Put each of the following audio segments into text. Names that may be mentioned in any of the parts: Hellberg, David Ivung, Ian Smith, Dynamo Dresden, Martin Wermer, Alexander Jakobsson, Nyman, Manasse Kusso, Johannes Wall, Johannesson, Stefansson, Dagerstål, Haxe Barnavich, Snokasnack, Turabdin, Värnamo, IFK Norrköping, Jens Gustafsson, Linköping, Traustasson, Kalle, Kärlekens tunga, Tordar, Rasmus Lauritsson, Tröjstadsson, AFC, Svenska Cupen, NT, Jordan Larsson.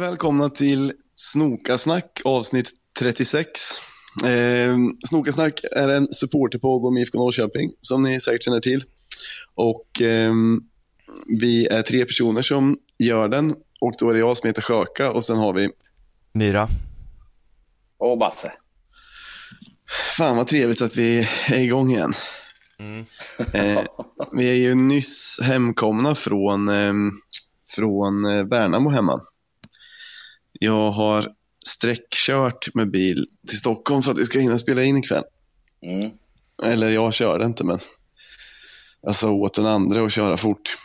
och välkomna till Snokasnack, avsnitt 36. Snokasnack är en supporterpodd om IFK Norrköping, som ni säkert känner till. Och vi är tre personer som gör den. Och då är det jag som heter Sjöka, och sen har vi Myra och Basse. Fan vad trevligt att vi är igång igen. Vi är ju nyss hemkomna från Värnamo hemma. Jag har sträckkört med bil till Stockholm för att vi ska hinna spela in ikväll. Eller jag körde inte, men jag sa åt den andra att köra fort.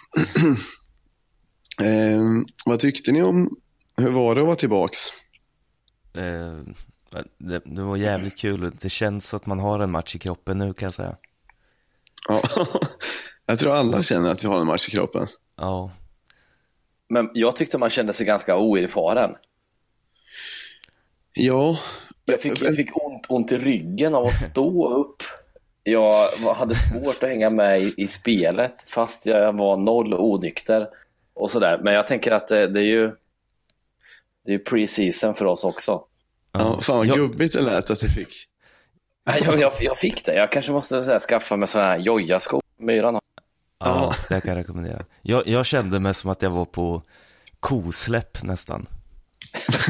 Vad tyckte ni om hur var det att vara tillbaks? Det var jävligt kul. Det känns att man har en match i kroppen nu, kan jag säga. Ja, jag tror alla känner att vi har en match i kroppen. Ja. Men jag tyckte man kände sig ganska oerfaren. Ja. Jag fick ont i ryggen av att stå upp. Jag hade svårt att hänga med i spelet, fast jag var noll onykter och sådär. Men jag tänker att det är ju pre-season för oss också. Ja, fan vad gubbigt det lät att det fick. Jag fick det. Jag kanske måste skaffa mig sådana här jojaskor. Myran. Ja, det kan jag rekommendera. Jag kände mig som att jag var på kosläpp nästan.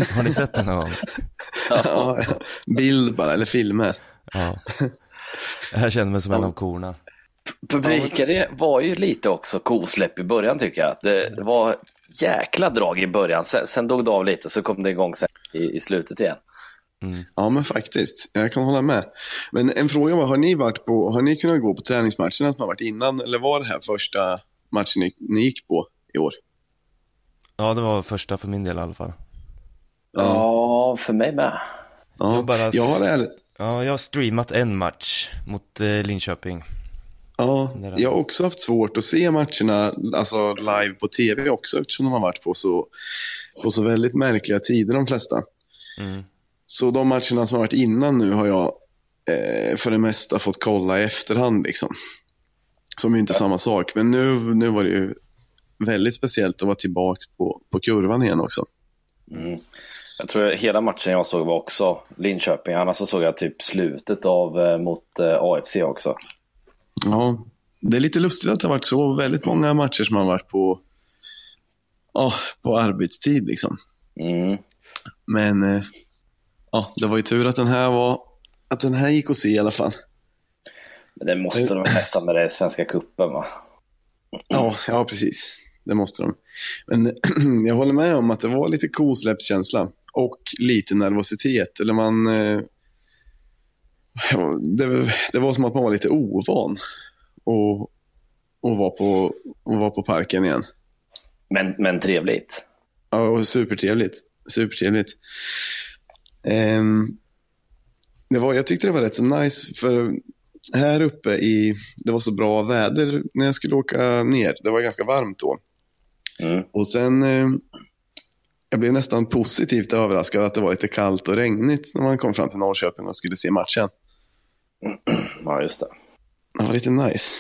Har ni sett den här gången? Ja, bild bara, eller filmer. Ja. Jag kände mig som en av korna. Publiken det var ju lite också kosläpp i början, tycker jag. Det var jäkla drag i början. Sen dog det av lite, så kom det igång sen i slutet igen. Ja, men faktiskt, jag kan hålla med. Men en fråga var, har ni kunnat gå på träningsmatchen att man varit innan, eller var det här första matchen ni gick på i år? Ja, det var första för min del i alla fall. Ja, för mig med. Ja, jag har streamat en match mot Linköping. Ja, jag har också haft svårt att se matcherna, alltså live på tv också, eftersom de har varit på så väldigt märkliga tider de flesta. Så de matcherna som har varit innan nu har jag för det mesta fått kolla i efterhand liksom. Som är inte samma sak. Men nu var det ju väldigt speciellt att vara tillbaka på kurvan igen också. Jag tror hela matchen jag såg var också Linköping. Annars så såg jag typ slutet av mot AFC också. Ja, det är lite lustigt att det har varit så väldigt många matcher som har varit på arbetstid liksom. Men... ja, det var ju tur att den här gick att se i alla fall. Men det måste de testa med det i Svenska Cupen, va? Ja, precis. Det måste de. Men jag håller med om att det var lite kosläppskänsla och lite nervositet. Eller det var som att man var lite ovan och var på parken igen. Men trevligt. Ja, och supertrevligt. Supertrevligt. Jag tyckte det var rätt så nice, för här uppe det var så bra väder när jag skulle åka ner. Det var ganska varmt då. Och sen jag blev nästan positivt överraskad att det var lite kallt och regnigt när man kom fram till Norrköping och skulle se matchen. Ja, just det. Det var lite nice.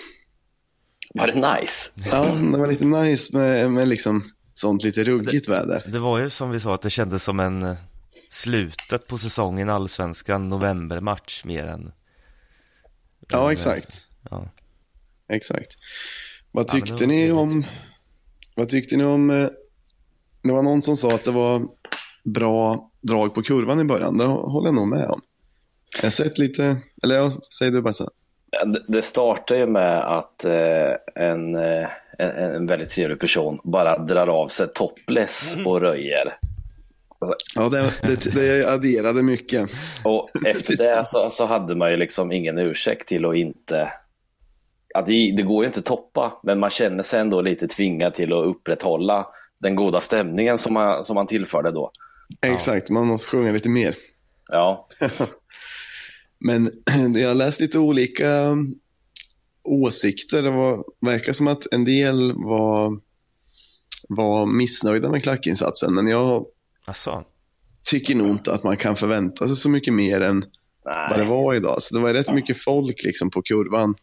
Var det nice? Ja, det var lite nice med liksom sånt lite ruggigt väder. Det var ju som vi sa, att det kändes som en... slutet på säsongen, allsvenskan, novembermatch mer än... Ja, exakt. Ja. Exakt. Vad tyckte ni om... Det var någon som sa att det var bra drag på kurvan i början. Det håller jag nog med om. Jag har sett lite... Eller jag säger du bara så. Det startar ju med att en väldigt trevlig person bara drar av sig topless och röjer. Ja, det adderade mycket. Och efter det så hade man ju liksom ingen ursäkt till att inte... Att det går ju inte att toppa, men man känner sig ändå lite tvingad till att upprätthålla den goda stämningen som man tillförde då. Exakt, man måste sjunga lite mer. Ja. Men jag har läst lite olika åsikter. Verkar som att en del var missnöjda med klackinsatsen, men jag... Asså. Tycker nog inte att man kan förvänta sig så mycket mer än vad det var idag. Så det var rätt mycket folk liksom på kurvan.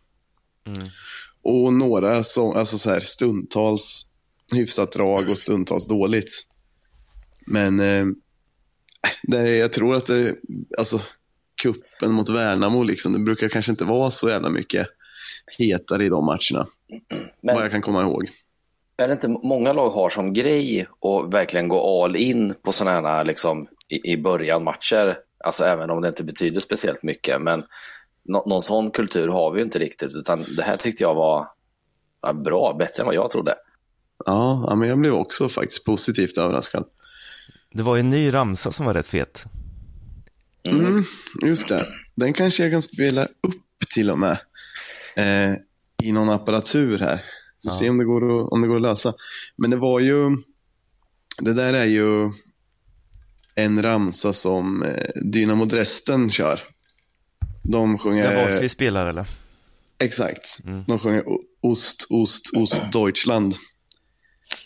Och några så här, stundtals hyfsat drag och stundtals dåligt. Men jag tror att det, alltså kuppen mot Värnamo liksom, det brukar kanske inte vara så jävla mycket hetare i de matcherna. Men, vad jag kan komma ihåg. Är det inte många lag har som grej att verkligen gå all in på sådana här liksom, i början matcher, alltså även om det inte betyder speciellt mycket, men någon sån kultur har vi ju inte riktigt, utan det här tyckte jag var bra, bättre än vad jag trodde. Ja, men jag blev också faktiskt positivt överraskad. Det var ju en ny ramsa som var rätt fet. Mm, just det. Den kanske jag kan spela upp till och med i någon apparatur här. Ja. Se om det går att lösa. Men det var ju, det där är ju en ramsa som Dynamo Dresden kör. De sjunger... Det var vi spelar, eller? Exakt. Mm. De sjunger Ost, Ost, Ost, Deutschland.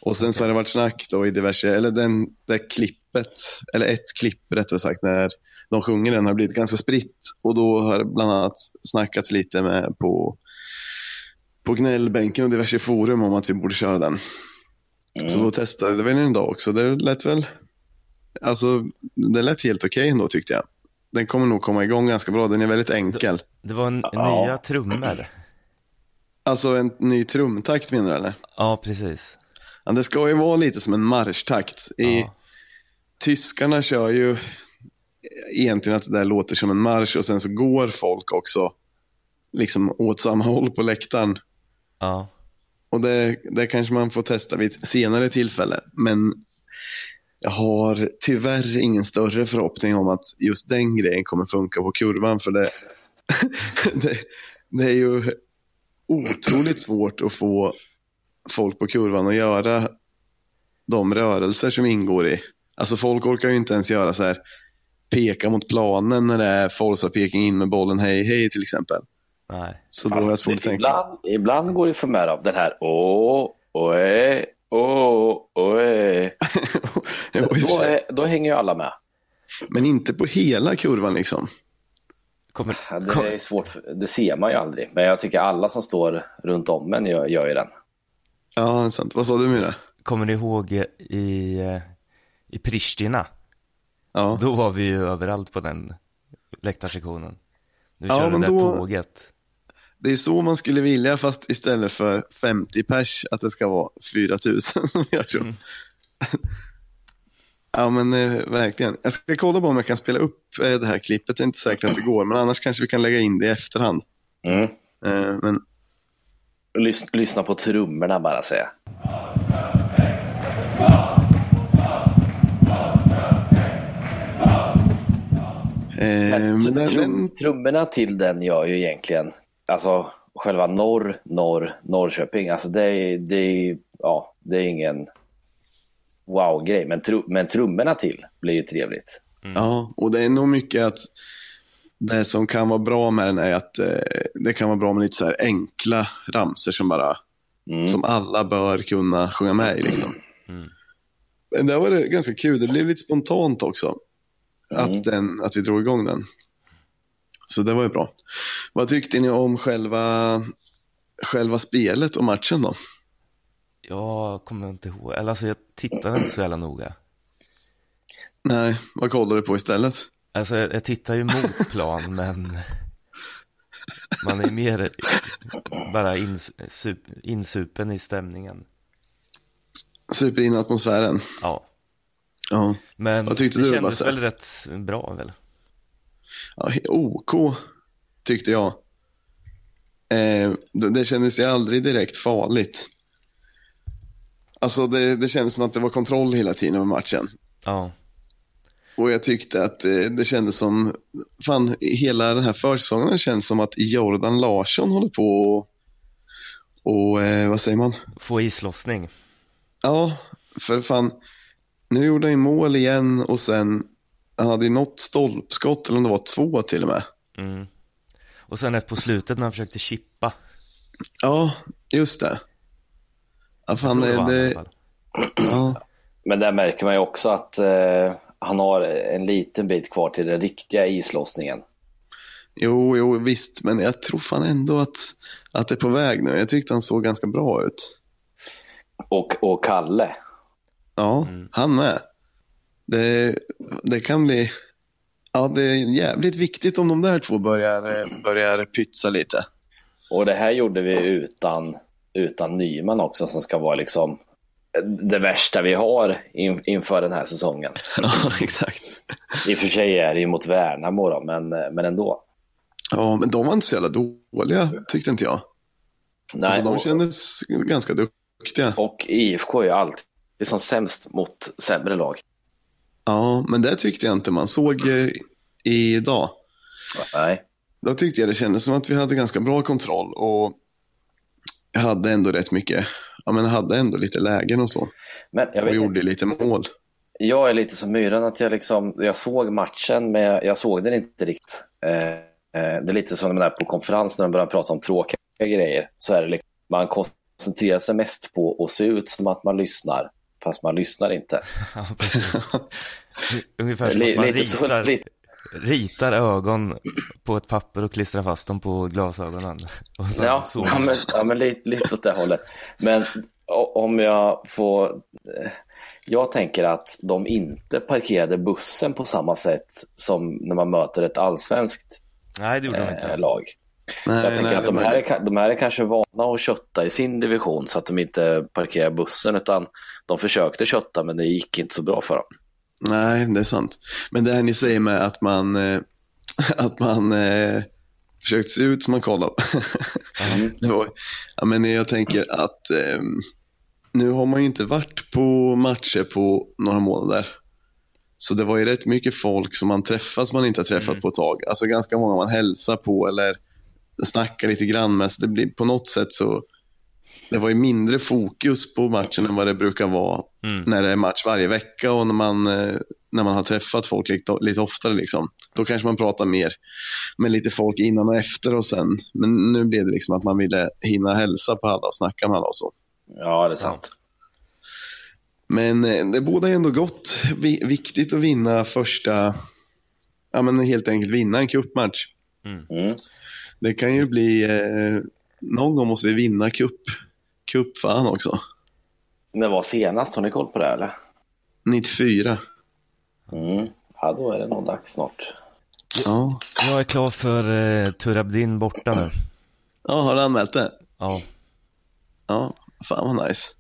Och sen så har det varit snack då i diverse... Eller den där klippet, eller ett klipp rättare sagt, när de sjunger den har blivit ganska spritt. Och då har bland annat snackats lite med på gnällbänken och diverse forum om att vi borde köra den. Mm. Så då testade vi en dag också. Det lät väl... Alltså, det lät helt okej ändå, tyckte jag. Den kommer nog komma igång ganska bra. Den är väldigt enkel. Det var nya trummor. Alltså en ny trumtakt, menar du, eller? Ja, precis. Ja, det ska ju vara lite som en marschtakt. Tyskarna kör ju egentligen att det där låter som en marsch, och sen så går folk också liksom åt samma håll på läktaren. Ja. Och det kanske man får testa vid ett senare tillfälle. Men jag har tyvärr ingen större förhoppning om att just den grejen kommer funka på kurvan, för det det är ju otroligt svårt att få folk på kurvan att göra de rörelser som ingår i. Alltså folk orkar ju inte ens göra så här, peka mot planen när det är forsa-peking in med bollen, hej hej till exempel. Nej. Så då jag svårt ibland går det för mer av den här då hänger ju alla med. Men inte på hela kurvan liksom. Det är svårt, det ser man ju aldrig. Men jag tycker alla som står runt om en gör ju den. Ja, sant. Vad sa du, Myra? Kommer du ihåg i Pristina? Ja. Då var vi ju överallt på den läktarsektionen. Nu kör det där tåget. Det är så man skulle vilja, fast istället för 50 pers att det ska vara 4000 som jag tror. Mm. Ja, men verkligen. Jag ska kolla på om jag kan spela upp det här klippet. Det är inte säkert att det går, men annars kanske vi kan lägga in det i efterhand. Mm. Men... Lyssna på trummorna bara, säga. Trummorna till den gör ju egentligen... Alltså själva Norrköping, alltså det är ingen wow-grej, men trummorna till blir ju trevligt. Mm. Ja, och det är nog mycket att det som kan vara bra med den är att det kan vara bra med lite så här enkla ramser som bara som alla bör kunna sjunga med i liksom. Mm. Men det var det ganska kul, det blev lite spontant också att vi drog igång den. Så det var ju bra. Vad tyckte ni om själva spelet och matchen då? Jag kommer inte ihåg. Eller alltså, jag tittade inte så jävla noga. Nej, vad kollade du på istället? Alltså jag tittar ju mot plan, men man är mer bara insupen i stämningen. Super in i atmosfären? Ja. Men vad tyckte du, kändes väl rätt bra väl? Ja, OK tyckte jag. Det kändes ju aldrig direkt farligt. Alltså det kändes som att det var kontroll hela tiden över matchen. Ja. Och jag tyckte att det kändes som... Fan, hela den här försäsongen känns som att Jordan Larsson håller på och vad säger man? Få islossning. Ja, för fan. Nu gjorde han ju mål igen och sen... Han hade ju något stolpskott, eller om det var 2 till och med. Mm. Och sen på slutet när han försökte chippa. Ja, just det. Ja, fan, ja. Men där märker man ju också att han har en liten bit kvar till den riktiga islossningen. Jo, visst. Men jag tror fan ändå att det är på väg nu. Jag tyckte han såg ganska bra ut. Och Kalle. Ja, han med. Det kan bli... Ja, det är jävligt viktigt om de där två börjar pytsa lite. Och det här gjorde vi utan Nyman också, som ska vara liksom det värsta vi har inför den här säsongen. Ja, exakt. I och för sig är det ju mot Värnamo då, men ändå. Ja, men de var inte så jävla dåliga, tyckte inte jag. Nej, alltså, de kändes ganska duktiga. Och IFK är ju alltid som sämst mot sämre lag. Ja, men det tyckte jag inte man såg idag. Nej. Då tyckte jag det kändes som att vi hade ganska bra kontroll och hade ändå rätt mycket. Ja, men hade ändå lite lägen och så. Men jag gjorde lite mål. Jag är lite som myran att jag såg matchen, men jag såg den inte riktigt. Det är lite som när på konferens när de börjar prata om tråkiga grejer, så är det liksom man koncentrerar sig mest på att se ut som att man lyssnar. Fast man lyssnar inte. Ja, precis. Ungefär som att man ritar ögon på ett papper och klistrar fast dem på glasögonen. Och sen men lite åt det hållet. Men om jag får... Jag tänker att de inte parkerade bussen på samma sätt som när man möter ett allsvenskt lag. Nej, jag tänker att de här är kanske vana att kötta i sin division, så att de inte parkerar bussen, utan de försökte kötta, men det gick inte så bra för dem. Nej, det är sant. Men det här ni säger med att man försökte se ut som man kollar. Ja, men jag tänker att nu har man ju inte varit på matcher på några månader. Så det var ju rätt mycket folk som man träffas man inte har träffat på ett tag. Alltså ganska många man hälsar på eller snackar lite grann med. Så det blir på något sätt så... Det var ju mindre fokus på matchen än vad det brukar vara när det är match varje vecka. Och när man har träffat folk lite oftare liksom. Då kanske man pratar mer med lite folk innan och efter och sen. Men nu blev det liksom att man ville hinna hälsa på alla och snacka med alla och så. Ja, det är sant. Men det båda är ändå gott. Viktigt att vinna första... Ja, men helt enkelt vinna en cupmatch. Mm. Det kan ju bli... någon gång måste vi vinna cup fan också. När var senast? Har ni koll på det eller? 94. Ja, då är det någon dags snart. Ja. Jag är klar för Turabdin borta nu. Ja, har du anmält det? Ja. Ja, fan vad nice.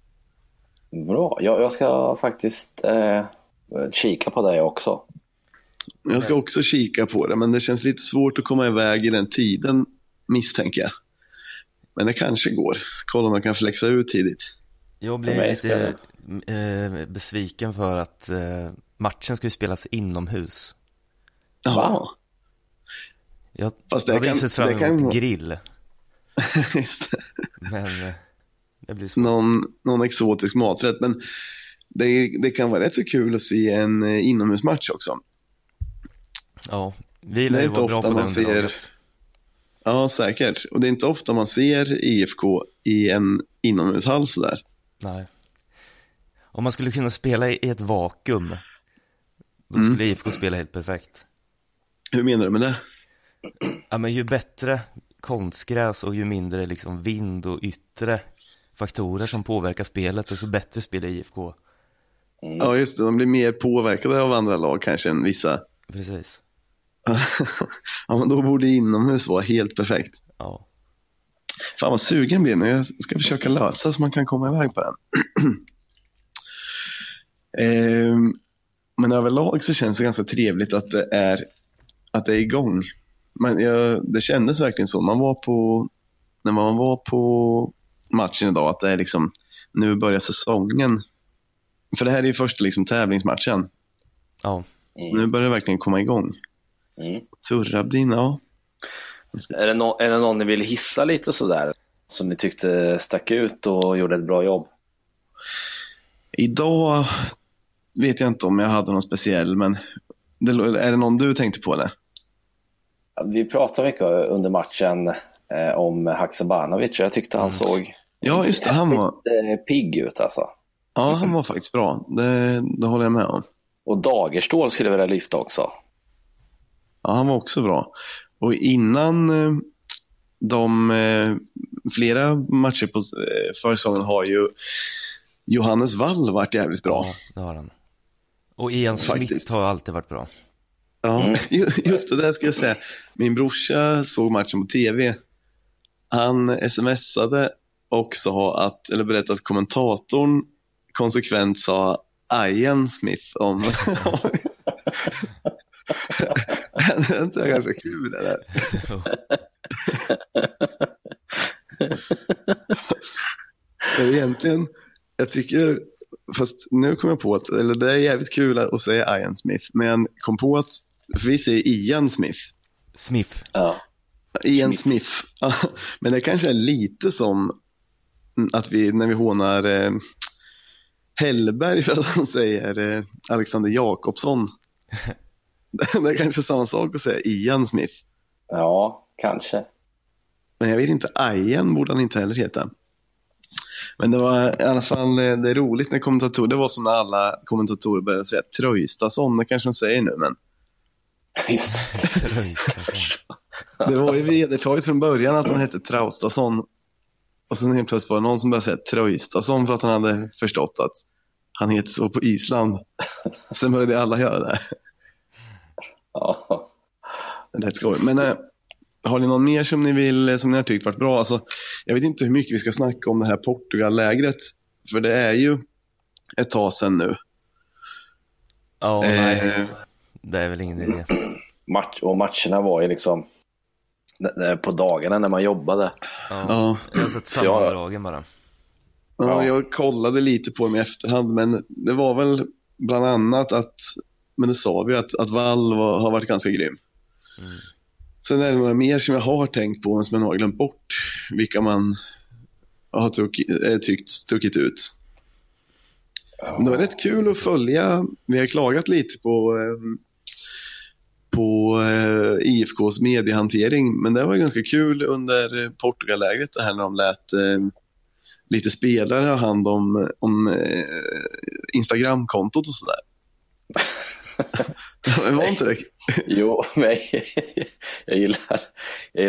Bra, jag ska faktiskt kika på det också. Jag ska också kika på det, men det känns lite svårt att komma iväg i den tiden, misstänker jag. Men det kanske går. Kolla om man kan flexa ut tidigt. Jag blev lite besviken för att matchen skulle spelas inomhus. Ja. Jag hade ju sett fram emot grill. Just det. Men det blir svårt. Någon exotisk maträtt. Men det kan vara rätt så kul att se en inomhusmatch också. Ja, vi lär ju vara bra på den draget. Ja, säkert. Och det är inte ofta man ser IFK i en inomhushall sådär. Nej. Om man skulle kunna spela i ett vakuum, då skulle IFK spela helt perfekt. Hur menar du med det? Ja, men ju bättre konstgräs och ju mindre liksom vind och yttre faktorer som påverkar spelet, desto bättre spelar IFK. Ja, just det. De blir mer påverkade av andra lag kanske än vissa. Precis. Ja, men då borde inomhus vara helt perfekt. Ja. Fan vad sugen blir nu. Jag ska försöka lösa så man kan komma iväg på den. Men överlag så känns det ganska trevligt att det är igång. Men det kändes verkligen så. När man var på matchen idag, att det är liksom, nu börjar säsongen. För det här är ju första liksom tävlingsmatchen. Ja. Nu börjar det verkligen komma igång. Turabdin, ja. Är det någon ni vill hissa lite sådär, som ni tyckte stack ut och gjorde ett bra jobb? Idag vet jag inte om jag hade någon speciell, men är det någon du tänkte på eller? Vi pratade mycket under matchen om Haxe Barnavich, och jag tyckte han såg han var pigg ut alltså. Ja, han var faktiskt bra, det håller jag med om. Och Dagerstål skulle jag vilja lyfta också. Ja, han var också bra. Och innan flera matcher på försäsongen har ju Johannes Wall varit jävligt bra. Ja, det har han. Och Ian Smith faktiskt har alltid varit bra. Ja, just det där ska jag säga. Min brorsa såg matchen på tv. Han smsade och sa att, eller berättade att kommentatorn konsekvent sa Ian Smith om... Det är inte ganska kul det där. Egentligen, jag tycker, fast nu kommer jag på att, eller det är jävligt kul att säga Ian Smith, men kom på att vi säger Ian Smith. Smith. Ja. Ian Smith. Ja, men det kanske är lite som att vi, när vi hånar Hellberg för att han säger Alexander Jakobsson. Det är kanske samma sak att säga Ian Smith. Ja, kanske. Men jag vet inte, Ian borde han inte heller heta. Men det var i alla fall, det är roligt när kommentatorer, det var som när alla kommentatorer började säga Tröjstadsson, det kanske de säger nu, men just det var ju vedertaget från början att han hette Traustasson. Och sen helt plötsligt var det någon som började säga Tröjstadsson för att han hade förstått att han heter så på Island. Sen började alla göra det. Ja. Det är rätt skoj. Men har ni någon mer som ni vill, som ni har tyckt varit bra? Alltså, jag vet inte hur mycket vi ska snacka om det här Portugal-lägret, för det är ju ett tag sedan nu. Ja, nej. Det är väl ingen idé. Och matcherna var ju liksom på dagarna när man jobbade. Ja. Jag har sett sammandragen bara. Ja, jag kollade lite på dem i efterhand, men det var väl bland annat att, men det sa vi att Wall har varit ganska grym. Mm. Sen är det några mer som jag har tänkt på, men som jag har glömt bort, vilka man har tryckt ut. Men det var rätt kul att följa. Vi har klagat lite på IFKs mediehantering, men det var ganska kul under Portugal-lägret det här när de lät lite spelare ha hand om Instagram-kontot och sådär. Jo, men jag gillar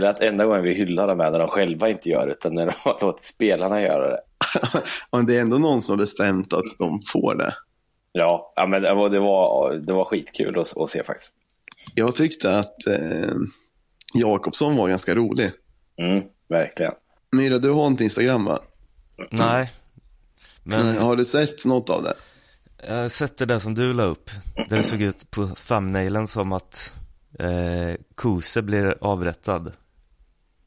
att enda gången vi hyllar dem är när de själva inte gör det, utan när de har låtit spelarna göra det. Men det är ändå någon som har bestämt att de får det. Ja, men det var skitkul att se faktiskt. Jag tyckte att Jakobsson var ganska rolig. Mm, verkligen. Myra, du har inte Instagram, va? Nej, men har du sett något av det? Jag sett det där som du la upp, där det såg ut på thumbnailen som att Kose blir avrättad.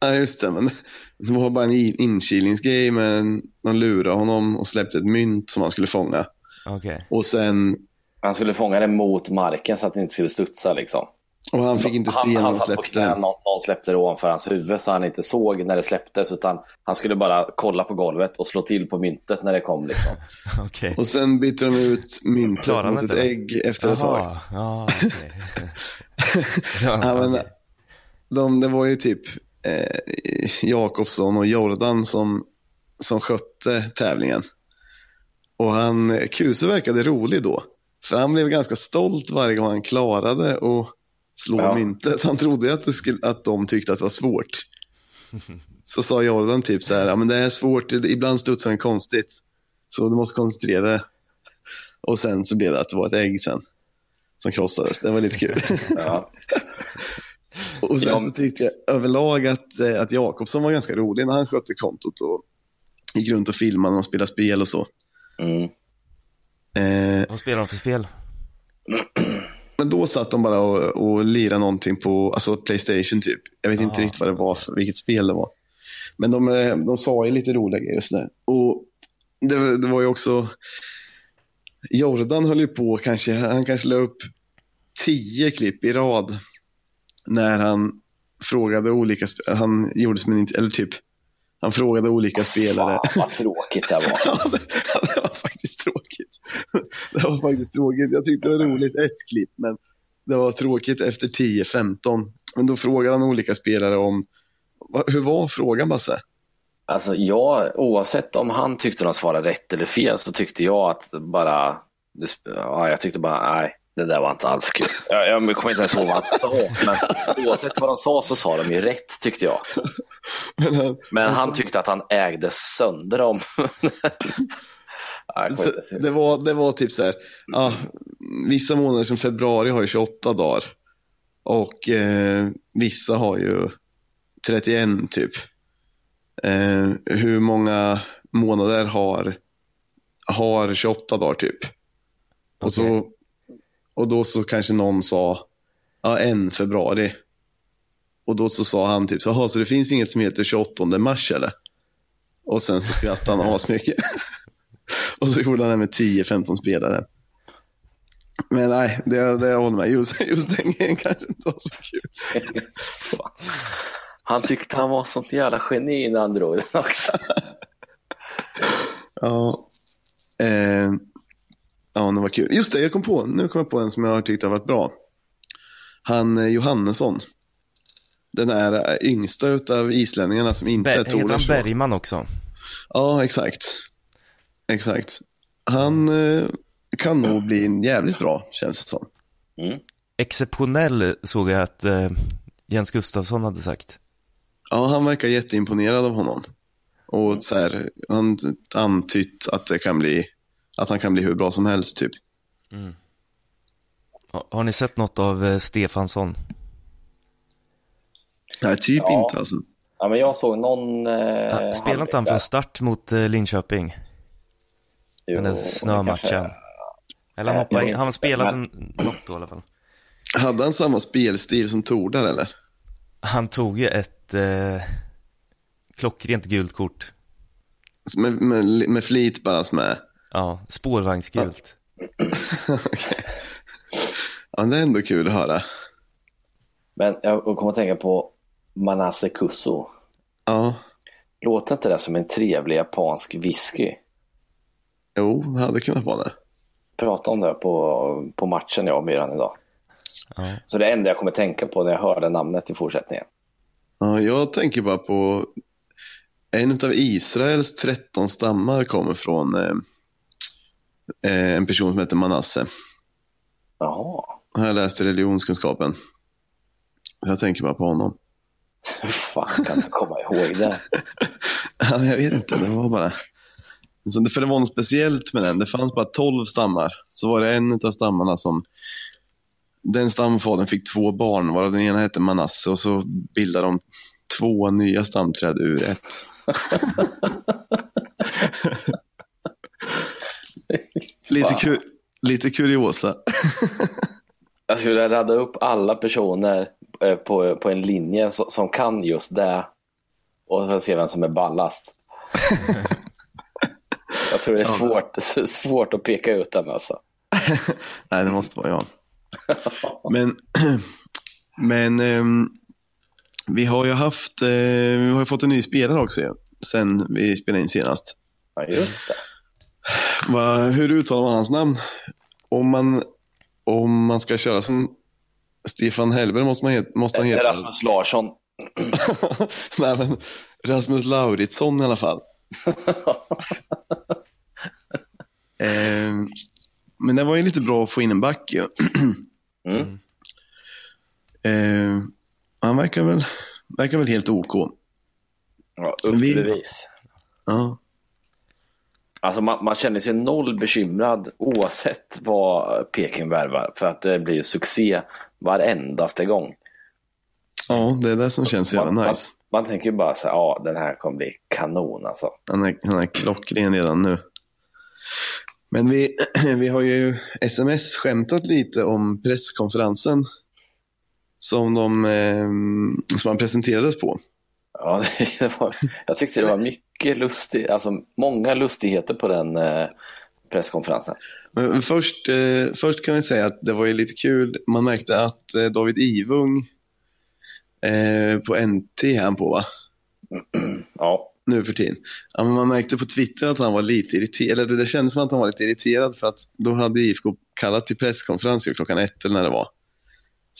Ja, just det, men det var bara en inkilningsgrej, men de lurade honom och släppte ett mynt som han skulle fånga. Okej. Och sen han skulle fånga det mot marken så att det inte skulle studsa liksom. Och han fick inte se när han släppte det. Någon släppte det ovanför hans huvud så han inte såg när det släpptes, utan han skulle bara kolla på golvet och slå till på myntet när det kom liksom. Okay. Och sen bytte de ut myntet mot ett ägg efter ett tag. Ja, okej. Okay. Det var ju typ Jakobsson och Jordan som skötte tävlingen. Och han Kuso verkade rolig då, för han blev ganska stolt varje gång han klarade och slå myntet. Han trodde att de tyckte att det var svårt. Så sa Jordan typ så här, ja, men det är svårt, ibland studsar den konstigt, så du måste koncentrera det. Och sen så blev det att det var ett ägg sen som krossades. Det var lite kul. Ja. Och sen så tyckte jag överlag att Jakobsson var ganska rolig när han skötte kontot och gick runt och filmade och spelade spel och så. Mm. Vad spelar de för spel? Men då satt de bara och lirade någonting på, alltså PlayStation typ. Jag vet inte riktigt vad det var, för vilket spel det var. Men de sa ju lite roliga grejer just nu. Och det var ju också, Jordan höll ju på, han kanske la upp 10 klipp i rad när han frågade olika han frågade olika spelare. Fan, vad tråkigt det var. Det var faktiskt tråkigt. Jag tyckte det var roligt ett klipp, men det var tråkigt efter 10-15. Men då frågade han olika spelare om, hur var frågan, Basse? Alltså jag, oavsett om han tyckte de svarade rätt eller fel, så tyckte jag att nej. Det där var inte alls kul. Jag kommer inte ens ihåg vad han sa, men oavsett vad de sa så sa de ju rätt, tyckte jag. Men han tyckte att han ägde sönder dem. Så det var typ så här, vissa månader som februari har ju 28 dagar och vissa har ju 31 typ. Hur många månader har 28 dagar typ? Okay. Och då så kanske någon sa en februari. Och då så sa han typ så det finns inget som heter 28 mars eller? Och sen så skrattade han asmycket. Och så gjorde han det med 10-15 spelare. Men nej, det håller med. Just den grejen kanske inte var så kul. Han tyckte han var sånt jävla geni när han drog den också. Ja, det var kul. Just det, jag kom på en som jag har tyckt har varit bra. Han Johannesson. Den är yngsta utav islänningarna som inte är Tordar. Heter han Bergman också? Ja, exakt. Han kan nog bli en jävligt bra, känns det som. Mm. Exceptionell såg jag att Jens Gustafsson hade sagt. Ja, han verkar jätteimponerad av honom. Och så här, han antytt att det kan bli, att han kan bli hur bra som helst typ. Mm. Har ni sett något av Stefansson? Nej, typ inte alltså. Ja, men jag såg någon... spelade inte han från start mot Linköping? Jo, den snömatchen. Kanske... Eller han spelade något då i alla fall. Hade han samma spelstil som Tordar eller? Han tog ju ett klockrent gult kort. Med flit bara som är... Ja, spårvagnsgult. Okay. Ja, det är ändå kul att höra. Men jag kommer att tänka på Manasse Kusso. Ja. Låter inte det som en trevlig japansk whisky? Jo, hade kunnat vara det. Prata om det på matchen jag och Myran idag. Ja. Så det enda jag kommer att tänka på när jag hörde namnet i fortsättningen. Ja, jag tänker bara på en av Israels 13 stammar kommer från en person som heter Manasse. Jaha. Jag läste religionskunskapen. Jag tänker bara på honom. Hur fan kan jag komma ihåg det? Ja, jag vet inte, det var bara... För det var något speciellt med den. Det fanns bara 12 stammar. Så var det en av stammarna som... Den stamfadern fick 2 barn, varav den ena hette Manasse. Och så bildade de 2 nya stamträd ur ett. Lite kuriosa. Jag skulle radda upp alla personer på en linje som kan just det och se vem som är ballast. Jag tror det är svårt att peka ut den alltså. Nej, det måste vara jag. Men vi har ju fått en ny spelare också ju, sen vi spelade in senast. Ja, just det. Hur uttalar man hans namn? Om man ska köra som Stefan Hellberg måste han heta Rasmus Larsson. Nej, men Rasmus Lauritsson i alla fall. Men det var ju lite bra att få in en back. Ja. Mm. Han verkar väl helt OK. Ja, upp till bevis. Ja. Alltså man känner sig noll bekymrad oavsett vad Peking värvar, för att det blir ju succé varendaste gång. Ja, det är det som känns jävla nice. Man tänker ju bara så här, den här kommer bli kanon alltså. Han är klockren redan nu. Men vi har ju sms-skämtat lite om presskonferensen som han presenterades på. Ja, jag tyckte det var mycket lustigt, alltså många lustigheter på den presskonferensen. Men först kan vi säga att det var ju lite kul. Man märkte att David Ivung på NT är han på, va? Ja. Nu för tiden. Ja, man märkte på Twitter att han var lite irriterad. Eller det kändes som att han var lite irriterad, för att då hade IFK kallat till presskonferens klockan 1 eller när det var.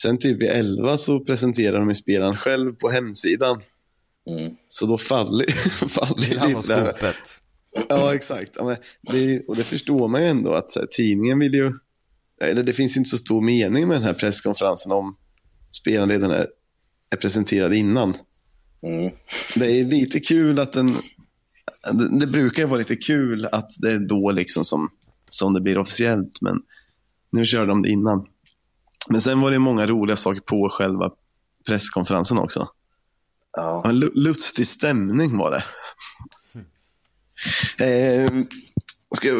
Sen typ i 11 så presenterade de spelaren själv på hemsidan. Mm. Så då faller lite. Ja, exakt. Ja, men det förstår man ju ändå att så här, tidningen vill ju, eller det finns inte så stor mening med den här presskonferensen om spelarledaren är presenterad innan. Mm. Det är lite kul att den det brukar ju vara lite kul att det är då liksom som det blir officiellt, men nu körde de det innan. Men sen var det många roliga saker på själva presskonferensen också. Ja. En lustig stämning var det.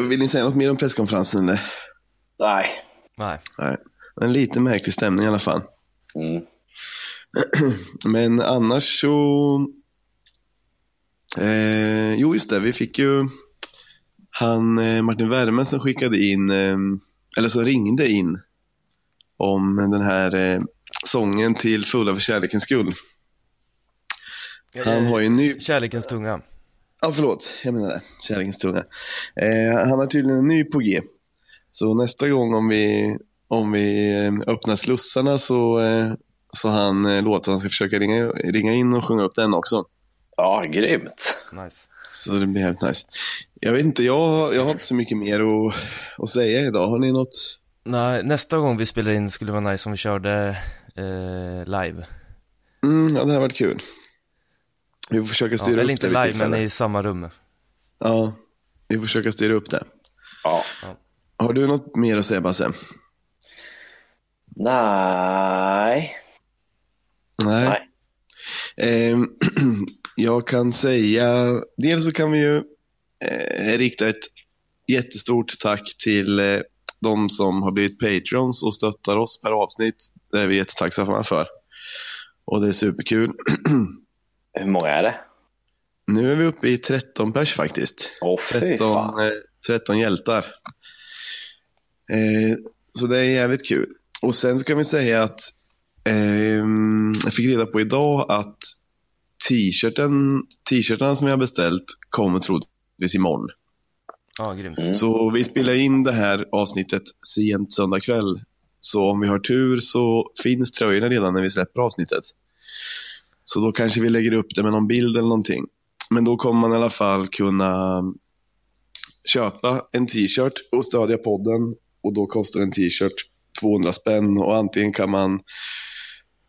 Vill ni säga något mer om presskonferensen? Eller? Nej. En lite märklig stämning i alla fall. Mm. Men annars så... jo just det, vi fick ju han Martin Wermer som skickade in eller som ringde in om den här sången till Fulla för kärlekens skull. Han har ju ny... Kärlekens tunga. Ja, förlåt, jag menar det. Kärlekens tunga. Han har tydligen en ny på G. Så nästa gång om vi öppnar slussarna så han låter han ska försöka ringa in och sjunga upp den också. Ja, grymt. Nice. Så det blir helt nice. Jag vet inte, jag har inte så mycket mer att säga idag. Har ni något? Nej, nästa gång vi spelar in skulle vara nice om vi körde live. Ja, det här var kul. Vi får försöka styra upp inte det live, men i samma rum. Ja, vi får försöka styra upp det. Ja. Har du något mer att säga, Basse? Nej. Jag kan säga, dels så kan vi ju rikta ett jättestort tack till de som har blivit patrons och stöttar oss per avsnitt. Det är vi jättetacksamma för. Och det är superkul. Hur många är det? Nu är vi uppe i 13 pers faktiskt. 13 hjältar. Så det är jävligt kul. Och sen ska vi säga att jag fick reda på idag att t-shirtarna som jag beställt kommer troligtvis imorgon. Ja, grymt. Så vi spelar in det här avsnittet sent söndag kväll. Så om vi har tur så finns tröjorna redan när vi släpper avsnittet. Så då kanske vi lägger upp det med någon bild eller någonting. Men då kommer man i alla fall kunna köpa en t-shirt och stödja podden. Och då kostar en t-shirt 200 spänn. Och antingen kan man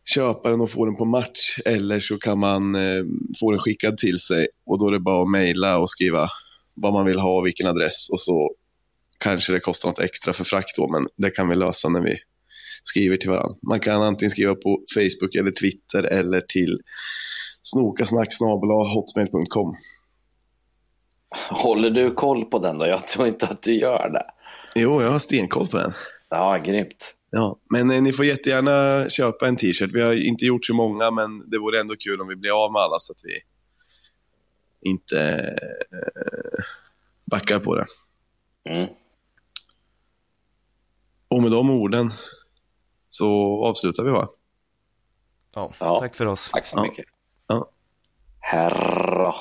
köpa den och få den på match. Eller så kan man få den skickad till sig. Och då är det bara att mejla och skriva vad man vill ha, vilken adress. Och så kanske det kostar något extra för frakt då. Men det kan vi lösa när vi skriver till varandra. Man kan antingen skriva på Facebook eller Twitter eller till snokasnack@hotmail.com. Håller du koll på den då? Jag tror inte att du gör det. Jo, jag har stenkoll på den. Ja, grymt. Ja, men ni får jättegärna köpa en t-shirt. Vi har inte gjort så många, men det vore ändå kul om vi blir av med alla så att vi inte backar på det. Mm. Och med de orden så avslutar vi, va? Ja, tack för oss. Tack så mycket. Ja. Herra.